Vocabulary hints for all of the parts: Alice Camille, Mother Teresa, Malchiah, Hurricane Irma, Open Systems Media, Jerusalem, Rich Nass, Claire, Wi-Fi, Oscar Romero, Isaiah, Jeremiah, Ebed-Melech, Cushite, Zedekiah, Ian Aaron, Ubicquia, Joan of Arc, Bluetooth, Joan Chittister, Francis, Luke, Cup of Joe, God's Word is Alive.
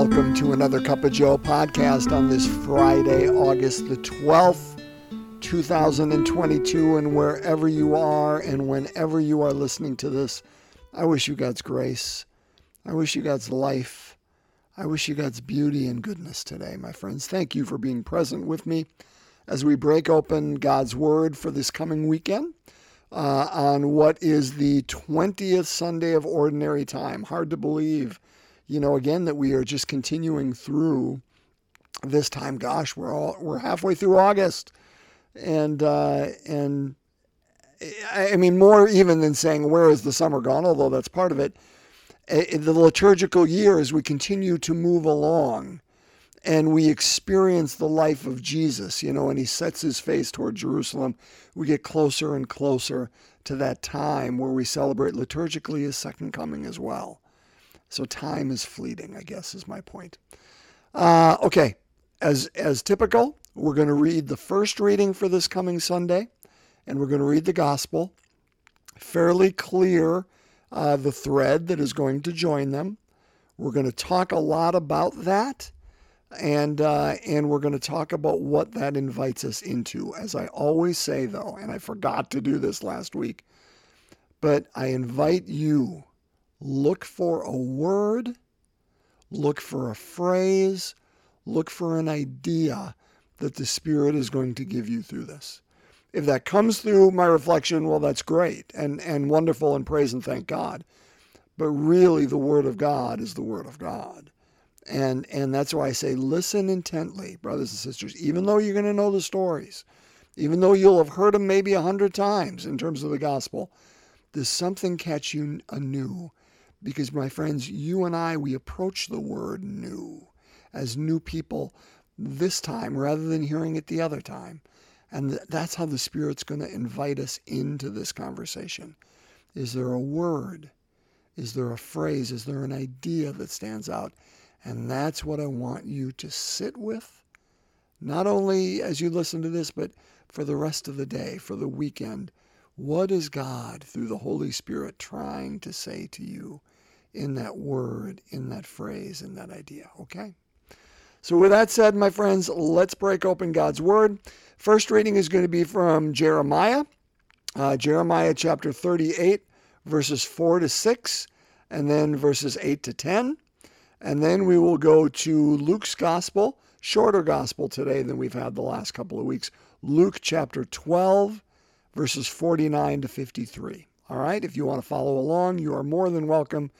welcome to another Cup of Joe podcast on this Friday, August the 12th, 2022. And wherever you are and whenever you are listening to this, I wish you God's grace. I wish you God's life. I wish you God's beauty and goodness today, my friends. Thank you for being present with me as we break open God's Word for this coming weekend on what is the 20th Sunday of Ordinary Time. Hard to believe, you know, again, that we are just continuing through this time. Gosh, we're halfway through August, and I mean more even than saying where is the summer gone, although that's part of it. The liturgical year, as we continue to move along and we experience the life of Jesus, you know, and he sets his face toward Jerusalem, we get closer and closer to that time where we celebrate liturgically his second coming as well. So time is fleeting, I guess, is my point. Okay, as typical, we're going to read the first reading for this coming Sunday, and we're going to read the gospel. Fairly clear, the thread that is going to join them. We're going to talk a lot about that, and we're going to talk about what that invites us into. As I always say, though, and I forgot to do this last week, but I invite you, look for a word, look for a phrase, look for an idea that the Spirit is going to give you through this. If that comes through my reflection, well, that's great and wonderful and praise and thank God. But really, the Word of God is the Word of God. And that's why I say listen intently, brothers and sisters, even though you're going to know the stories, even though you'll have heard them maybe 100 times in terms of the gospel, does something catch you anew? Because, my friends, you and I, we approach the word new as new people this time rather than hearing it the other time. And that's how the Spirit's going to invite us into this conversation. Is there a word? Is there a phrase? Is there an idea that stands out? And that's what I want you to sit with, not only as you listen to this, but for the rest of the day, for the weekend. What is God, through the Holy Spirit, trying to say to you in that word, in that phrase, in that idea? Okay? So with that said, my friends, let's break open God's Word. First reading is going to be from Jeremiah, Jeremiah chapter 38, verses 4 to 6, and then verses 8 to 10. And then we will go to Luke's Gospel, shorter Gospel today than we've had the last couple of weeks, Luke chapter 12, verses 49 to 53. All right, if you want to follow along, you are more than welcome.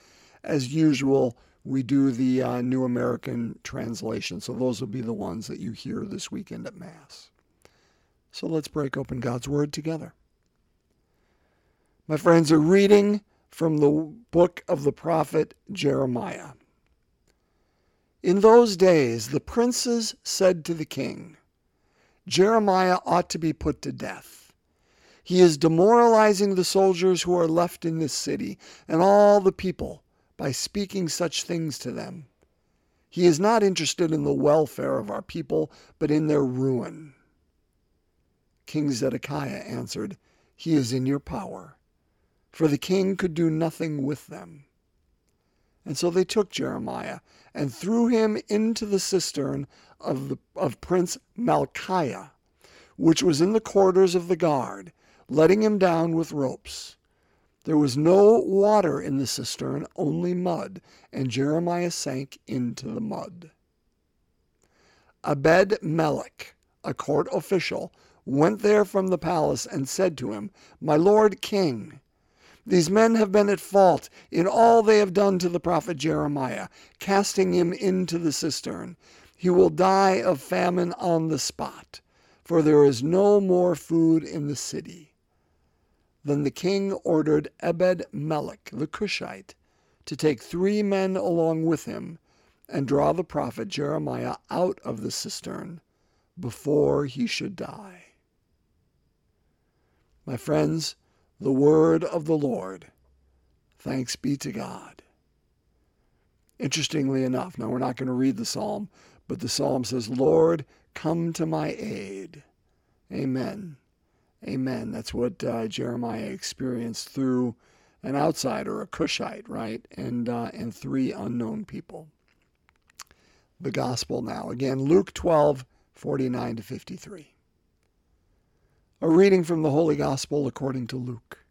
As usual, we do the New American Translation, so those will be the ones that you hear this weekend at Mass. So let's break open God's Word together. My friends, a reading from the book of the prophet Jeremiah. In those days, the princes said to the king, Jeremiah ought to be put to death. He is demoralizing the soldiers who are left in this city and all the people by speaking such things to them. He is not interested in the welfare of our people, but in their ruin. King Zedekiah answered, He is in your power, for the king could do nothing with them. And so they took Jeremiah and threw him into the cistern of Prince Malchiah, which was in the quarters of the guard, letting him down with ropes. There was no water in the cistern, only mud, and Jeremiah sank into the mud. Ebed-Melech, a court official, went there from the palace and said to him, My lord king, these men have been at fault in all they have done to the prophet Jeremiah, casting him into the cistern. He will die of famine on the spot, for there is no more food in the city. Then the king ordered Ebed-Melech the Cushite to take 3 men along with him and draw the prophet Jeremiah out of the cistern before he should die. My friends, the word of the Lord. Thanks be to God. Interestingly enough, now we're not going to read the psalm, but the psalm says, Lord, come to my aid. Amen. Amen. That's what Jeremiah experienced through an outsider, a Cushite, right? And 3 unknown people. the gospel now. Again, Luke 12, 49 to 53. A reading from the Holy Gospel according to Luke.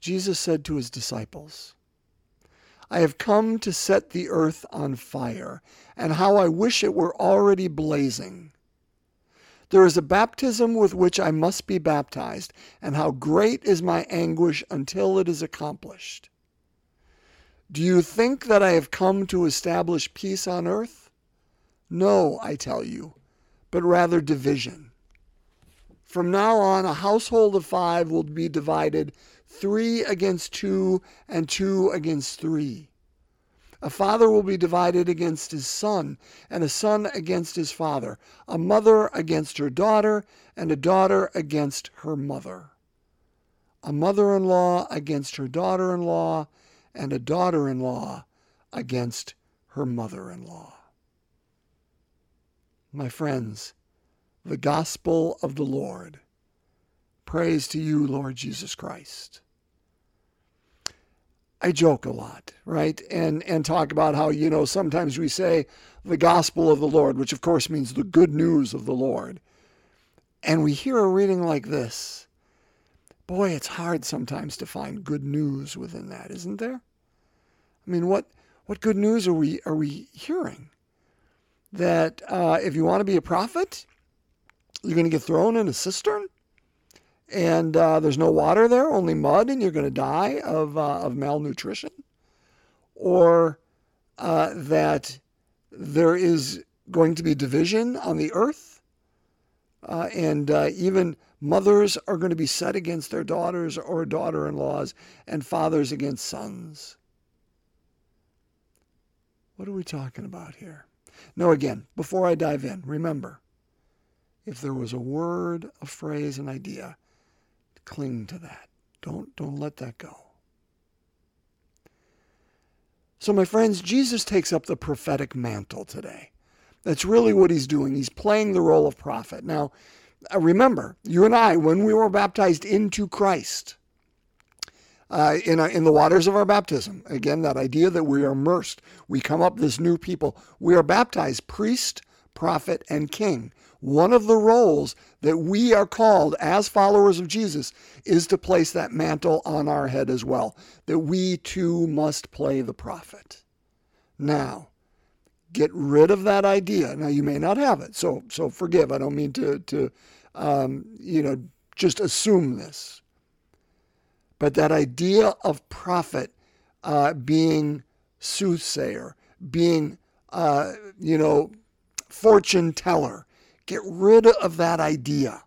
Jesus said to his disciples, I have come to set the earth on fire, and how I wish it were already blazing. There is a baptism with which I must be baptized, and how great is my anguish until it is accomplished. Do you think that I have come to establish peace on earth? No, I tell you, but rather division. From now on, a household of 5 will be divided 3 against 2 and 2 against 3. A father will be divided against his son, and a son against his father, a mother against her daughter, and a daughter against her mother, a mother-in-law against her daughter-in-law, and a daughter-in-law against her mother-in-law. My friends, the gospel of the Lord. Praise to you, Lord Jesus Christ. I joke a lot, right? And talk about how, sometimes we say the gospel of the Lord, which of course means the good news of the Lord. And we hear a reading like this. Boy, it's hard sometimes to find good news within that, isn't there? I mean, what good news are we hearing? That if you want to be a prophet, you're going to get thrown in a cistern? And there's no water there, only mud, and you're going to die of malnutrition, or that there is going to be division on the earth, and even mothers are going to be set against their daughters or daughter-in-laws, and fathers against sons. What are we talking about here? Now, again, before I dive in, remember, if there was a word, a phrase, an idea, cling to that. Don't let that go. So, my friends, Jesus takes up the prophetic mantle today. That's really what he's doing. He's playing the role of prophet. Now, remember, you and I, when we were baptized into Christ, in the waters of our baptism, again, that idea that we are immersed, we come up this new people, we are baptized priest, prophet, and king. One of the roles that we are called as followers of Jesus is to place that mantle on our head as well, that we too must play the prophet. Now, get rid of that idea. Now, you may not have it, so forgive. I don't mean to just assume this. But that idea of prophet being soothsayer, being, fortune teller. Get rid of that idea,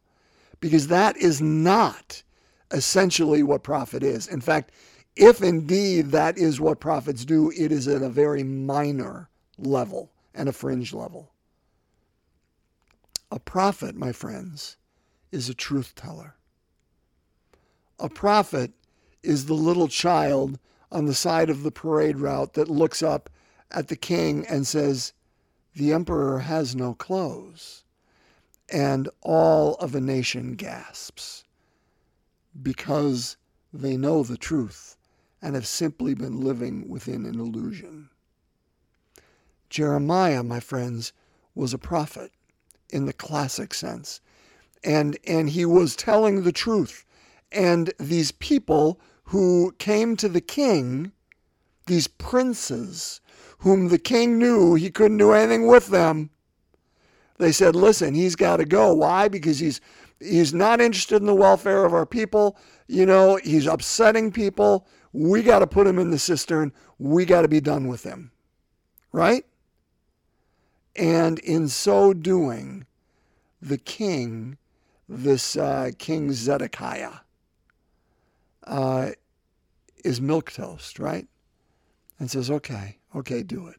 because that is not essentially what prophet is. In fact, if indeed that is what prophets do, it is at a very minor level and a fringe level. A prophet, my friends, is a truth teller. A prophet is the little child on the side of the parade route that looks up at the king and says, "The emperor has no clothes," and all of a nation gasps because they know the truth and have simply been living within an illusion. Jeremiah, my friends, was a prophet in the classic sense, and he was telling the truth. And these people who came to the king, these princes, whom the king knew he couldn't do anything with them. They said, listen, he's got to go. Why? Because he's not interested in the welfare of our people. He's upsetting people. We got to put him in the cistern. We got to be done with him. Right? And in so doing, the king, this King Zedekiah, is milquetoast, right? And says, okay, do it.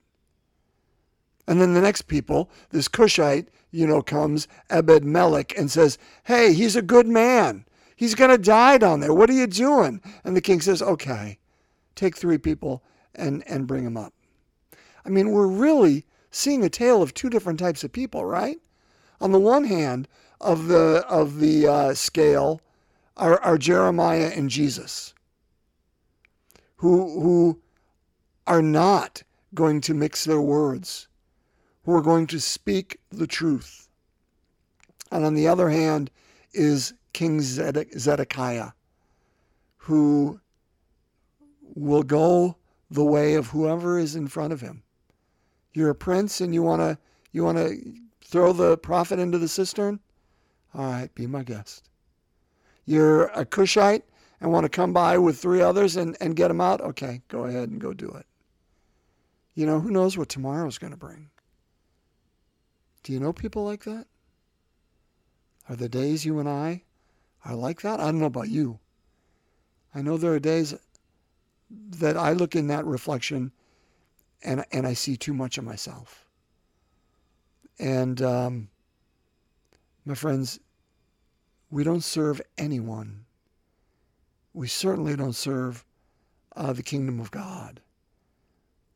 And then the next people, this Cushite, comes, Ebed-Melech, and says, hey, he's a good man. He's going to die down there. What are you doing? And the king says, okay, take 3 people and bring him up. I mean, we're really seeing a tale of 2 different types of people, right? On the one hand of the scale are Jeremiah and Jesus, who are not going to mix their words who are going to speak the truth. And on the other hand is King Zedekiah, who will go the way of whoever is in front of him. You're a prince and you want to throw the prophet into the cistern? All right, be my guest. You're a Cushite and want to come by with three others and get them out? Okay, go ahead and go do it. You know, who knows what tomorrow's going to bring? Do you know people like that? Are the days you and I are like that? I don't know about you. I know there are days that I look in that reflection and I see too much of myself. And my friends, we don't serve anyone. We certainly don't serve the kingdom of God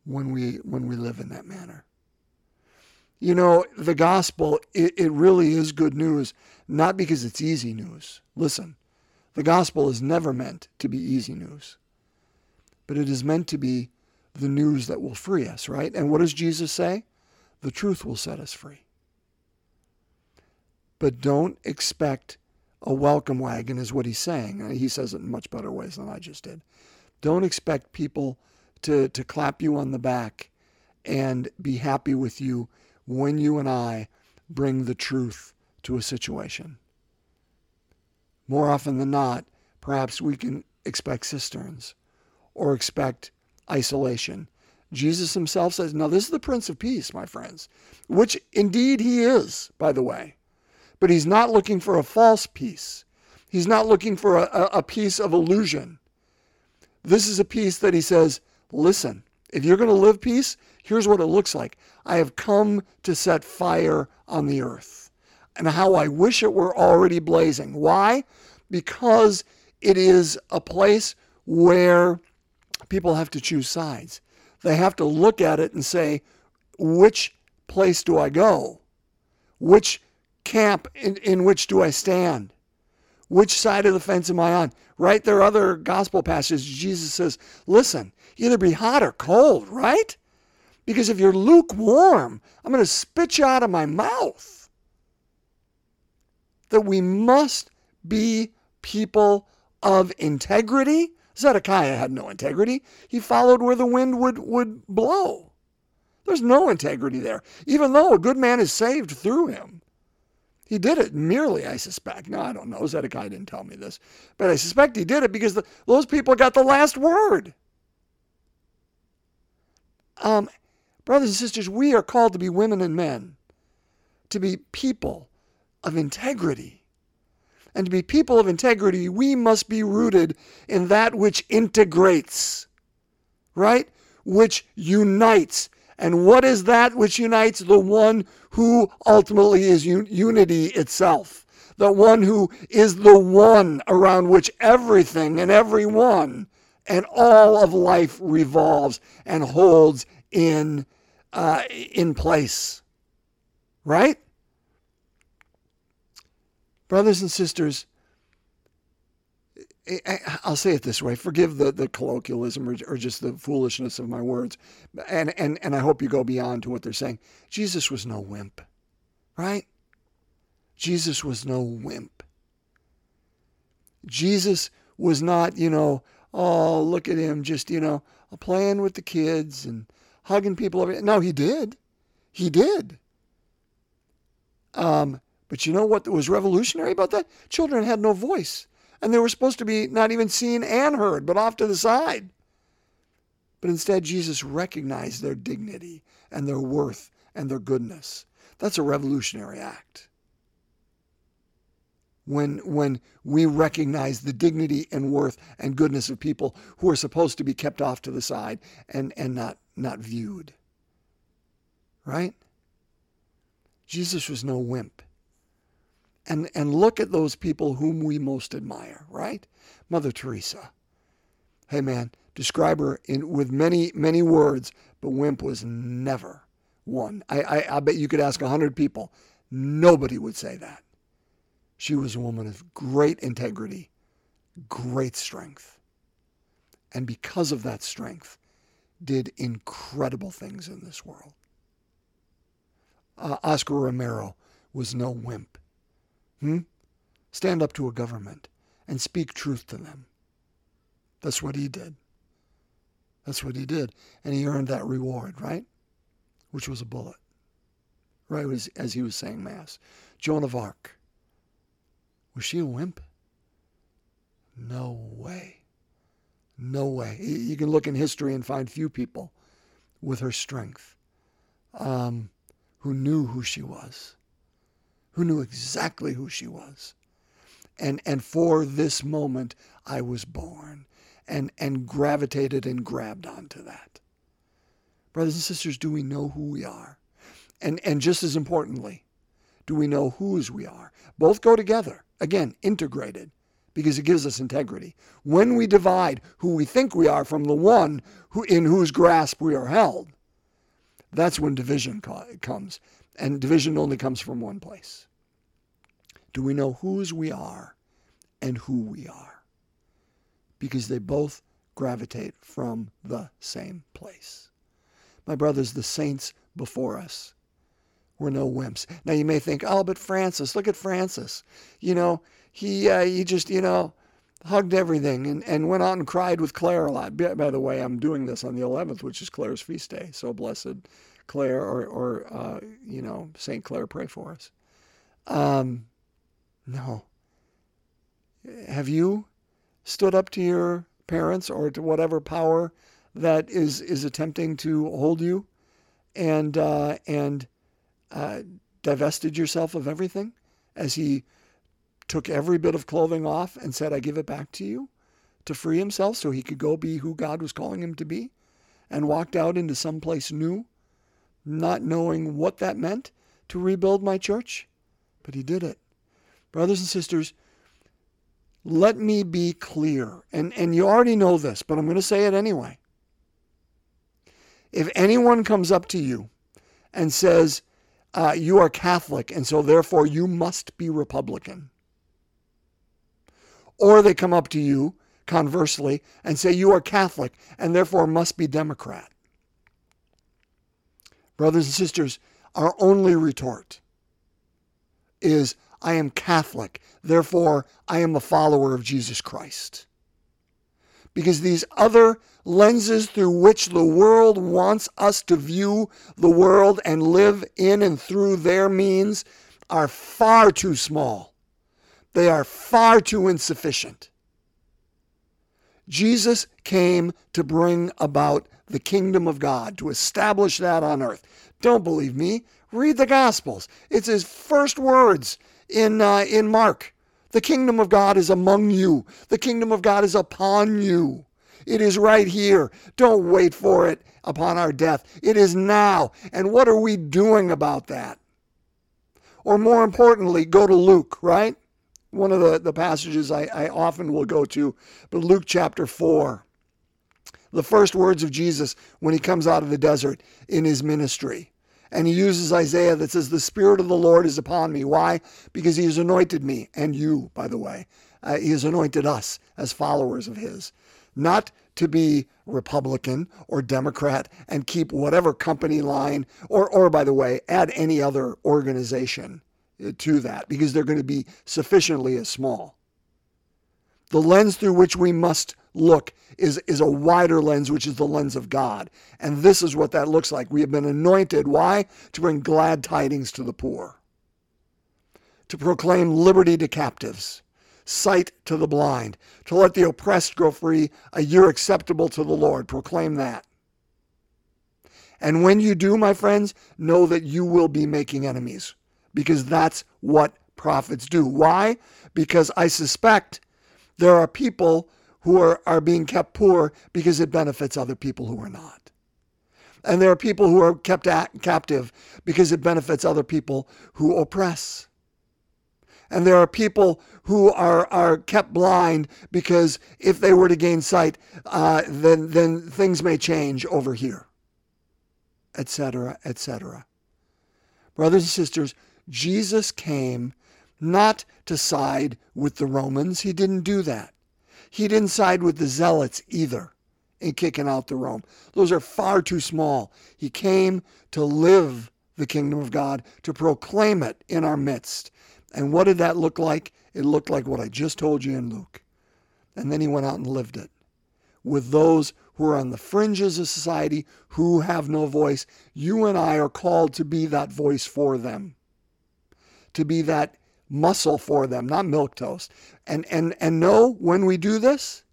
when we live in that manner. You know, the gospel, it really is good news, not because it's easy news. Listen, the gospel is never meant to be easy news, but it is meant to be the news that will free us, right? And what does Jesus say? The truth will set us free. But don't expect a welcome wagon is what he's saying. He says it in much better ways than I just did. Don't expect people to clap you on the back and be happy with you when you and I bring the truth to a situation. More often than not, perhaps we can expect cisterns or expect isolation. Jesus himself says, now this is the Prince of Peace, my friends, which indeed he is, by the way. But he's not looking for a false peace. He's not looking for a peace of illusion. This is a peace that he says, listen, if you're going to live peace, here's what it looks like. I have come to set fire on the earth. And how I wish it were already blazing. Why? Because it is a place where people have to choose sides. They have to look at it and say, which place do I go? Which camp in which do I stand? Which side of the fence am I on? Right? There are other gospel passages. Jesus says, listen, either be hot or cold, right? Because if you're lukewarm, I'm going to spit you out of my mouth. That we must be people of integrity. Zedekiah had no integrity. He followed where the wind would blow. There's no integrity there, even though a good man is saved through him. He did it merely, I suspect. Now, I don't know. Zedekiah didn't tell me this. But I suspect he did it because those people got the last word. Brothers and sisters, we are called to be women and men, to be people of integrity. And to be people of integrity, we must be rooted in that which integrates, right? Which unites. And what is that which unites? The one who ultimately is unity itself. The one who is the one around which everything and everyone and all of life revolves and holds in place. Right? Brothers and sisters, I'll say it this way. Forgive the colloquialism or just the foolishness of my words. And I hope you go beyond to what they're saying. Jesus was no wimp, right? Jesus was no wimp. Jesus was not, oh, look at him, just, playing with the kids and hugging people. No, he did. He did. But you know what was revolutionary about that? Children had no voice. And they were supposed to be not even seen and heard, but off to the side. But instead, Jesus recognized their dignity and their worth and their goodness. That's a revolutionary act. When we recognize the dignity and worth and goodness of people who are supposed to be kept off to the side and not viewed. Right? Jesus was no wimp. And look at those people whom we most admire, right? Mother Teresa. Hey man, describe her with many, many words, but wimp was never one. I bet you could ask 100 people. Nobody would say that. She was a woman of great integrity, great strength. And because of that strength, did incredible things in this world. Oscar Romero was no wimp. Stand up to a government and speak truth to them. That's what he did. That's what he did. And he earned that reward, right? Which was a bullet, right? As he was saying Mass. Joan of Arc. Was she a wimp? No way. No way. You can look in history and find few people with her strength who knew who she was, who knew exactly who she was. And for this moment, I was born. And gravitated and grabbed onto that. Brothers and sisters, do we know who we are? And just as importantly, do we know whose we are? Both go together. Again, integrated, because it gives us integrity. When we divide who we think we are from the one who in whose grasp we are held, that's when division comes. And division only comes from one place. Do we know whose we are and who we are? Because they both gravitate from the same place. My brothers, the saints before us were no wimps. Now you may think, oh, but Francis, look at Francis. You know, he just, you know, hugged everything and went out and cried with Claire a lot. By the way, I'm doing this on the 11th, which is Claire's feast day. So blessed Claire or you know, St. Claire, pray for us. No. Have you stood up to your parents or to whatever power that is attempting to hold you and divested yourself of everything as he took every bit of clothing off and said, I give it back to you, to free himself so he could go be who God was calling him to be, and walked out into some place new, not knowing what that meant to rebuild my church, but he did it. Brothers and sisters, let me be clear, and you already know this, but I'm going to say it anyway. If anyone comes up to you and says, you are Catholic, and so therefore you must be Republican, or they come up to you, conversely, and say you are Catholic, and therefore must be Democrat. Brothers and sisters, our only retort is, I am Catholic, therefore I am a follower of Jesus Christ. Because these other lenses through which the world wants us to view the world and live in and through their means are far too small. They are far too insufficient. Jesus came to bring about the kingdom of God, to establish that on earth. Don't believe me? Read the Gospels. It's his first words in Mark. The kingdom of God is among you. The kingdom of God is upon you. It is right here. Don't wait for it upon our death. It is now. And what are we doing about that? Or more importantly, go to Luke, right? One of the passages I often will go to, but Luke chapter 4. The first words of Jesus when he comes out of the desert in his ministry. And he uses Isaiah that says, the Spirit of the Lord is upon me. Why? Because he has anointed me, and you, by the way. He has anointed us as followers of his. Not to be Republican or Democrat and keep whatever company line, or by the way, add any other organization to that, because they're going to be sufficiently as small. The lens through which we must look is a wider lens, which is the lens of God. And this is what that looks like. We have been anointed. Why? To bring glad tidings to the poor, to proclaim liberty to captives, sight to the blind, to let the oppressed go free, a year acceptable to the Lord. Proclaim that. And when you do, my friends, know that you will be making enemies, because that's what prophets do. Why? Because I suspect there are people who are being kept poor because it benefits other people who are not. And there are people who are kept captive because it benefits other people who oppress. And there are people who are kept blind because if they were to gain sight, then things may change over here, etc., etc. Brothers and sisters, Jesus came not to side with the Romans. He didn't do that. He didn't side with the Zealots either in kicking out the Rome. Those are far too small. He came to live the kingdom of God, to proclaim it in our midst. And what did that look like? It looked like what I just told you in Luke. And then he went out and lived it with those who are on the fringes of society, who have no voice. You and I are called to be that voice for them, to be that muscle for them, not milquetoast. And know when we do this,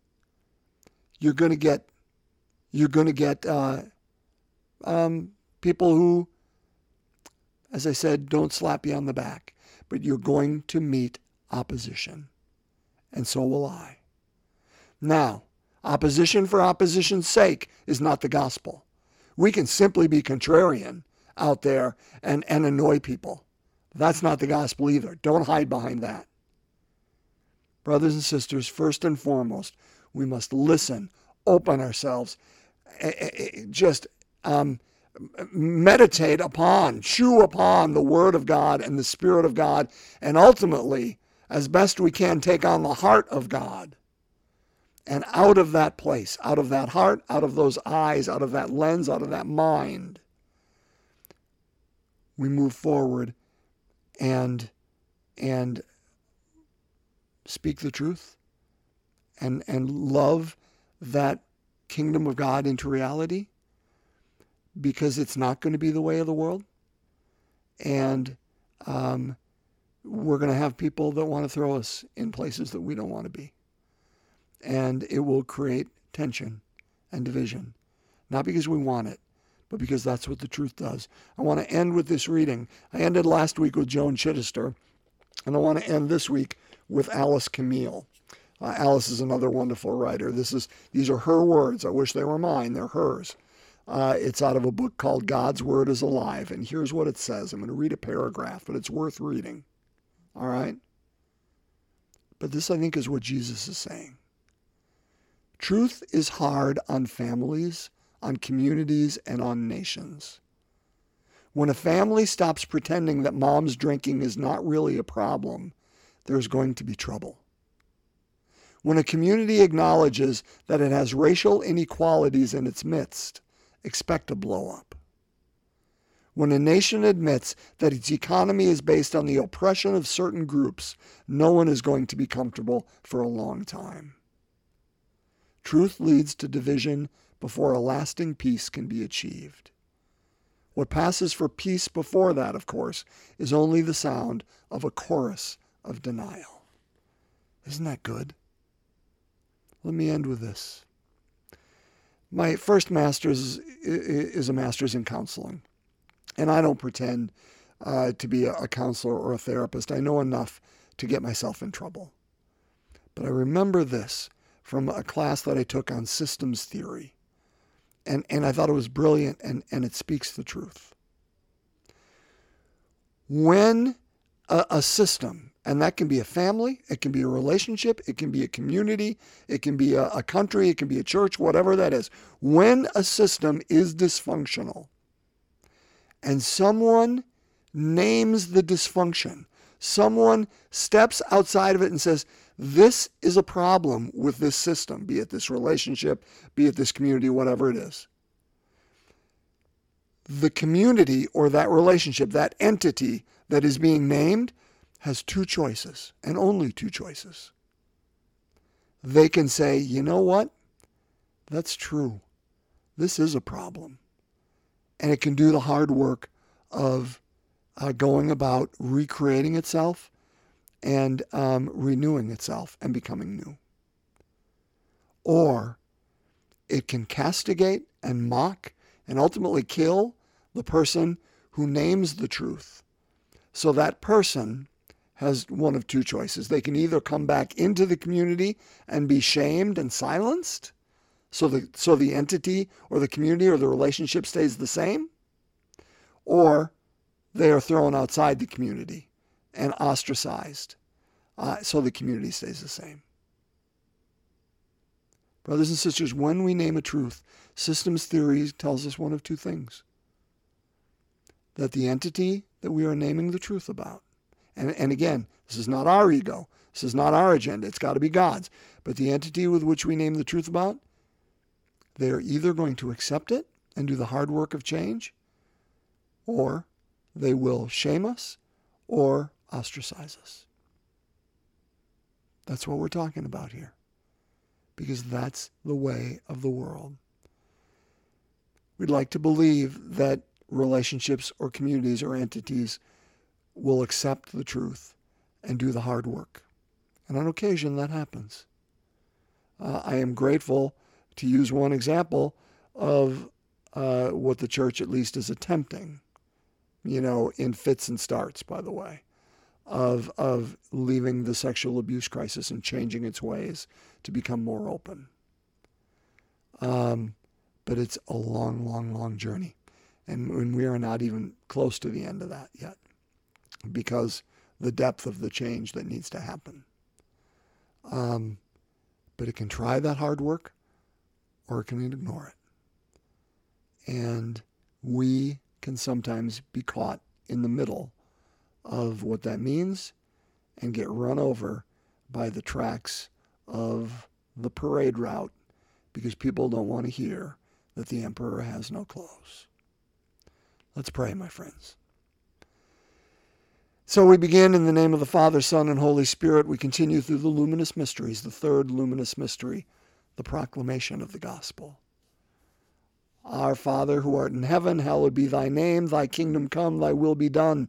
you're going to get people who, as I said, don't slap you on the back, but you're going to meet opposition. And so will I. Now, opposition for opposition's sake is not the gospel. We can simply be contrarian out there and annoy people. That's not the gospel either. Don't hide behind that. Brothers and sisters, first and foremost, we must listen, open ourselves, just meditate upon, chew upon the Word of God and the Spirit of God, and ultimately, as best we can, take on the heart of God. And out of that place, out of that heart, out of those eyes, out of that lens, out of that mind, we move forward and speak the truth and love that kingdom of God into reality, because it's not going to be the way of the world. And we're going to have people that want to throw us in places that we don't want to be. And it will create tension and division, not because we want it, but because that's what the truth does. I want to end with this reading. I ended last week with Joan Chittister, and I want to end this week with Alice Camille. Alice is another wonderful writer. These are her words. I wish they were mine. They're hers. It's out of a book called God's Word is Alive, and here's what it says. I'm going to read a paragraph, but it's worth reading. All right? But this, I think, is what Jesus is saying. Truth is hard on families, on communities, and on nations. When a family stops pretending that mom's drinking is not really a problem, there's going to be trouble. When a community acknowledges that it has racial inequalities in its midst, expect a blow-up. When a nation admits that its economy is based on the oppression of certain groups, no one is going to be comfortable for a long time. Truth leads to division before a lasting peace can be achieved. What passes for peace before that, of course, is only the sound of a chorus of denial. Isn't that good? Let me end with this. My first master's is a master's in counseling, and I don't pretend to be a counselor or a therapist. I know enough to get myself in trouble. But I remember this from a class that I took on systems theory. And I thought it was brilliant, and it speaks the truth. When a system, and that can be a family, it can be a relationship, it can be a community, it can be a country, it can be a church, whatever that is. When a system is dysfunctional and someone names the dysfunction, someone steps outside of it and says, this is a problem with this system, be it this relationship, be it this community, whatever it is. The community or that relationship, that entity that is being named, has two choices, and only two choices. They can say, you know what? That's true. This is a problem. And it can do the hard work of going about recreating itself and renewing itself and becoming new. Or it can castigate and mock and ultimately kill the person who names the truth. So that person has one of two choices. They can either come back into the community and be shamed and silenced, so the entity or the community or the relationship stays the same, or they are thrown outside the community and ostracized, so the community stays the same. Brothers and sisters, when we name a truth, systems theory tells us one of two things. That the entity that we are naming the truth about, and again, this is not our ego, this is not our agenda, it's got to be God's, but the entity with which we name the truth about, they are either going to accept it and do the hard work of change, or They will shame us or ostracize us. That's what we're talking about here, because that's the way of the world. We'd like to believe that relationships or communities or entities will accept the truth and do the hard work. And on occasion, that happens. I am grateful to use one example of what the church at least is attempting, in fits and starts, by the way, of leaving the sexual abuse crisis and changing its ways to become more open. But it's a long, long, long journey. And we are not even close to the end of that yet, because the depth of the change that needs to happen. But it can try that hard work, or it can ignore it. And we can sometimes be caught in the middle of what that means and get run over by the tracks of the parade route, because people don't want to hear that the emperor has no clothes. Let's pray, my friends. So we begin in the name of the Father, Son, and Holy Spirit. We continue through the luminous mysteries, the third luminous mystery, the proclamation of the gospel. Our Father, who art in heaven, hallowed be thy name. Thy kingdom come, thy will be done,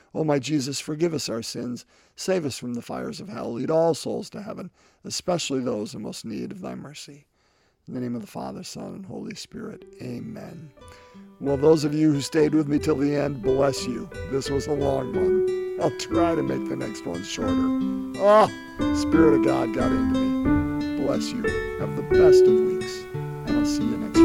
O my Jesus, forgive us our sins, save us from the fires of hell, lead all souls to heaven, especially those in most need of thy mercy. In the name of the Father, Son, and Holy Spirit. Amen. Well, those of you who stayed with me till the end, bless you. This was a long one. I'll try to make the next one shorter. Spirit of God got into me. Bless you. Have the best of weeks, and I'll see you next time.